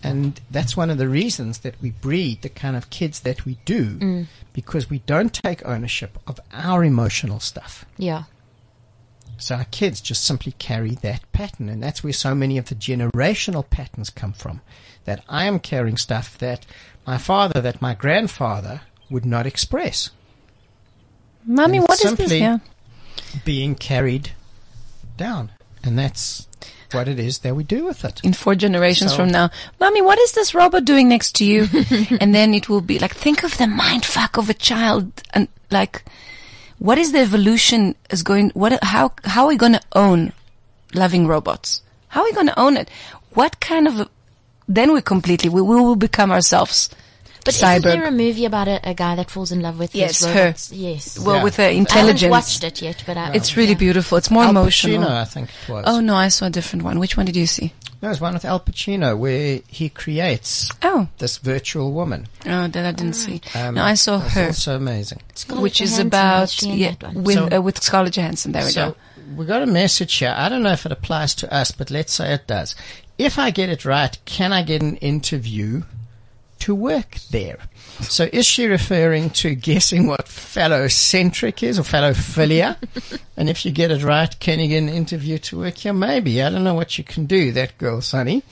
And that's one of the reasons that we breed the kind of kids that we do, because we don't take ownership of our emotional stuff. Yeah. So our kids just simply carry that pattern, and that's where so many of the generational patterns come from, that I am carrying stuff that my grandfather would not express. Mommy, what is this here? Being carried down, and that's what it is that we do with it. In 4 generations from now, Mommy, what is this robot doing next to you? And then it will be like, think of the mind fuck of a child, and like, what is the evolution is going? How are we going to own loving robots? How are we going to own it? What kind of? Then we will become ourselves. But isn't there a movie about a guy that falls in love with his robots? Her. Yes. Well, with her intelligence. I haven't watched it yet, but it's really beautiful. It's more emotional. Al Pacino, I think it was. Oh, no, I saw a different one. Which one did you see? There was one with Al Pacino where he creates this virtual woman. Oh, that I didn't see. No, I saw Her. It's so amazing. Scarlett which Johansson, is about, with Scarlett Johansson. There we go. We got a message here. I don't know if it applies to us, but let's say it does. If I get it right, can I get an interview to work there? So is she referring to guessing what phallocentric is, or phallophilia? And if you get it right, can you get an interview to work here? Maybe. I don't know what you can do, that girl, Sonny.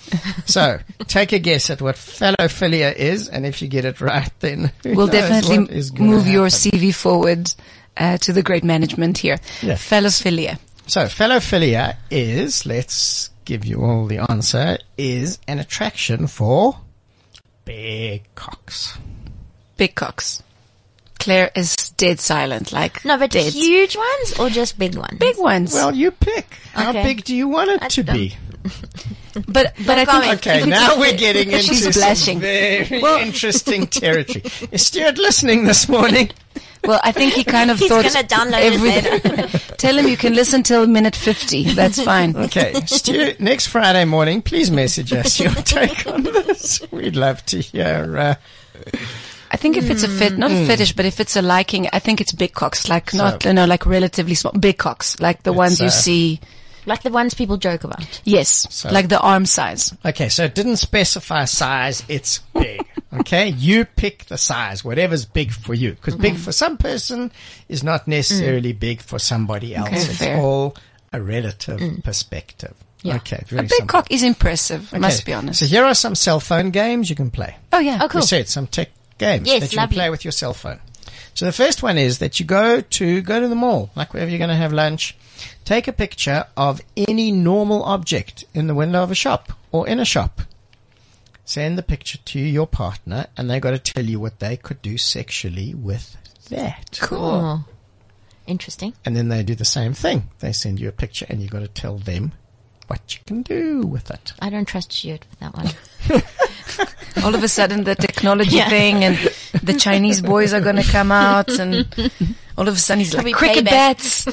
So take a guess at what phallophilia is, and if you get it right, then we'll definitely move your CV forward to the great management here. Yeah. Phallophilia. So phallophilia is, let's give you all the answer, is an attraction for big cocks. Big cocks. Claire is dead silent. Like, no, but dead. Huge ones or just big ones? Big ones. Well, you pick. How big do you want it to be? But I think okay, now we're getting into some very interesting territory. Is Stuart listening this morning? Well, I think he kind of thought he's going to download everything. Tell him you can listen till minute 50. That's fine. Okay. Stu, next Friday morning, please message us your take on this. We'd love to hear. I think if it's a fit, not a fetish, but if it's a liking, I think it's big cocks, like like relatively small, big cocks, like the ones you see. Like the ones people joke about. Yes. So, like the arm size. Okay. So it didn't specify size. It's big. Okay. You pick the size, whatever's big for you. Because big for some person is not necessarily big for somebody else. Okay, it's all a relative perspective. Yeah. Okay. A big cock is impressive. Okay. I must be honest. So here are some cell phone games you can play. Oh, yeah. Oh, cool. We said some tech games that you can play with your cell phone. So the first one is that you go to the mall, like wherever you're going to have lunch. Take a picture of any normal object in the window of a shop or in a shop. Send the picture to your partner, and they got to tell you what they could do sexually with that. Cool. Interesting. And then they do the same thing. They send you a picture, and you got to tell them what you can do with it. I don't trust you with that one. all of a sudden the technology thing and the Chinese boys are going to come out and all of a sudden he's like, cricket bats.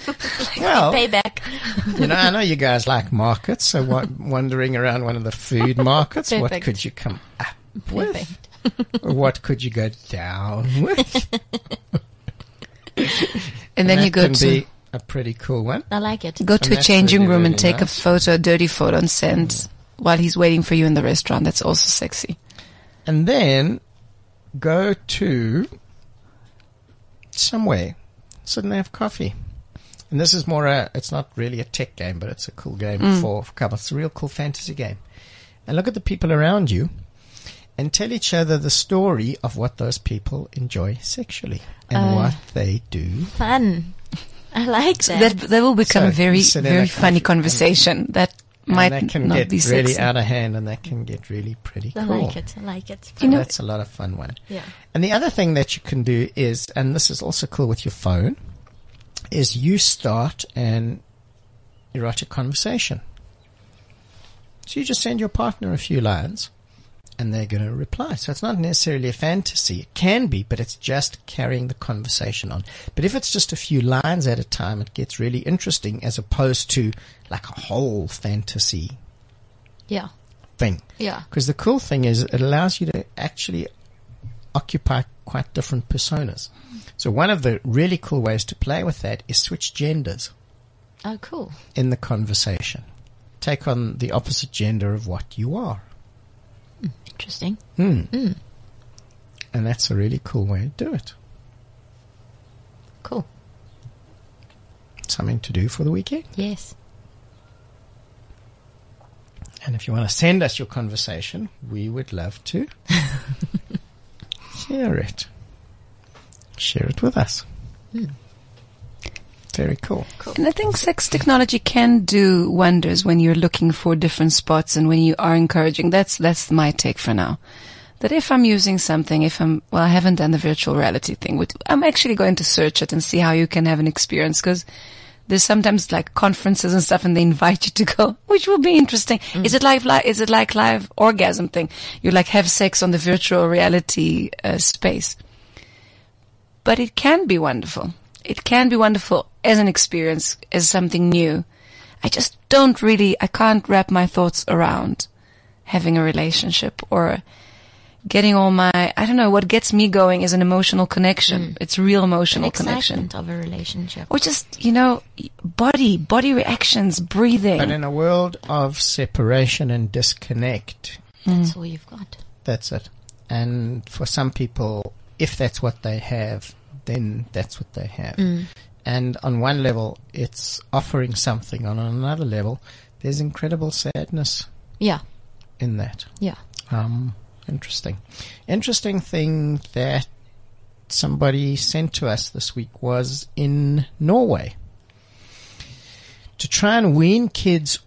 Well, payback. You know, I know you guys like markets, so wandering around one of the food markets, what could you come up with? What could you go down with? And then you go to a pretty cool one. I like it. Go to a changing room and take a photo, a dirty photo, and send while he's waiting for you in the restaurant. That's also sexy. And then go to somewhere, sit and have coffee. And this is more it's not really a tech game, but it's a cool game for couples. It's a real cool fantasy game. And look at the people around you and tell each other the story of what those people enjoy sexually and what they do. Fun. I like that. So that will become a very, very funny conversation. That might not be really sexy. Out of hand, and that can get really pretty cool. I like it. So that's a lot of fun one. Yeah. And the other thing that you can do is, and this is also cool with your phone, is you start an erotic conversation. So you just send your partner a few lines and they're going to reply. So it's not necessarily a fantasy. It can be, but it's just carrying the conversation on. But if it's just a few lines at a time, it gets really interesting as opposed to like a whole fantasy thing. Yeah. Because the cool thing is it allows you to actually occupy quite different personas. So one of the really cool ways to play with that is switch genders. Oh, cool. In the conversation. Take on the opposite gender of what you are. Interesting. And that's a really cool way to do it. Cool. Something to do for the weekend? Yes. And if you want to send us your conversation, we would love to share it. Share it with us. Very cool. And I think sex technology can do wonders when you're looking for different spots and when you are encouraging. That's my take for now. That if I'm using something, I haven't done the virtual reality thing. I'm actually going to search it and see how you can have an experience, because there's sometimes like conferences and stuff and they invite you to go, which will be interesting. Is it like live orgasm thing? You like have sex on the virtual reality space. But it can be wonderful. It can be wonderful as an experience, as something new. I can't wrap my thoughts around having a relationship or getting what gets me going is an emotional connection. It's real emotional connection. Excitement of a relationship. Or just, body reactions, breathing. But in a world of separation and disconnect. That's all you've got. That's it. And for some people, if that's what they have, then that's what they have. And on one level, it's offering something. On another level, there's incredible sadness in that. Yeah. Interesting. Interesting thing that somebody sent to us this week was in Norway. To try and wean kids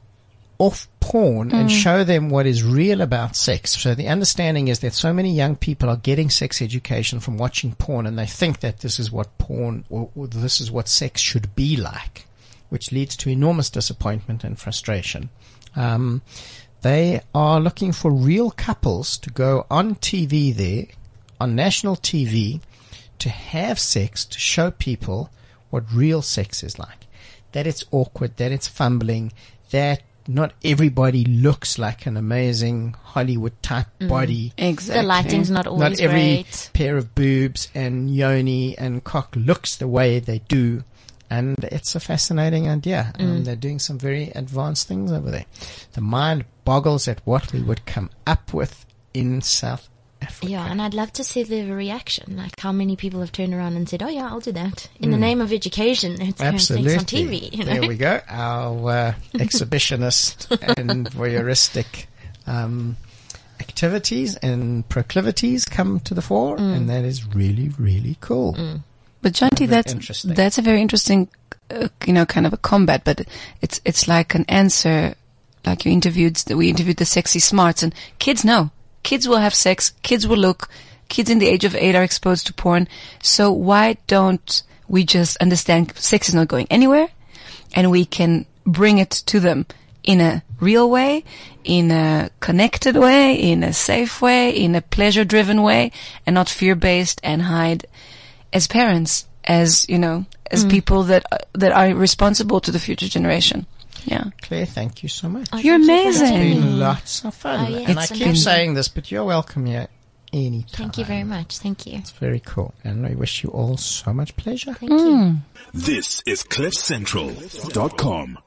off porn and show them what is real about sex. So the understanding is that so many young people are getting sex education from watching porn, and they think that this is what porn or this is what sex should be like, which leads to enormous disappointment and frustration. They are looking for real couples to go on TV there, on national TV, to have sex, to show people what real sex is like. That it's awkward, that it's fumbling, that not everybody looks like an amazing Hollywood-type body. Exactly. The lighting's not always great. Not every pair of boobs and yoni and cock looks the way they do. And it's a fascinating idea. They're doing some very advanced things over there. The mind boggles at what we would come up with in South Africa. Yeah, and I'd love to see the reaction, like how many people have turned around and said, oh, yeah, I'll do that. In the name of education, it's absolutely on TV. There we go. Our exhibitionist and voyeuristic activities and proclivities come to the fore, and that is really, really cool. But, Jonti, that's a very interesting, kind of a combat, but it's like an answer, like we interviewed the sexy smarts, and kids know. Kids will have sex. Kids will look. Kids in the age of 8 are exposed to porn. So why don't we just understand sex is not going anywhere and we can bring it to them in a real way, in a connected way, in a safe way, in a pleasure-driven way, and not fear-based and hide as parents, as, you know, as people that are responsible to the future generation. Yeah. Claire, thank you so much. You're amazing. It's been lots of fun. Oh, yeah. And I keep saying this, but you're welcome here anytime. Thank you very much. Thank you. It's very cool. And I wish you all so much pleasure. Thank you. This is CliffCentral.com.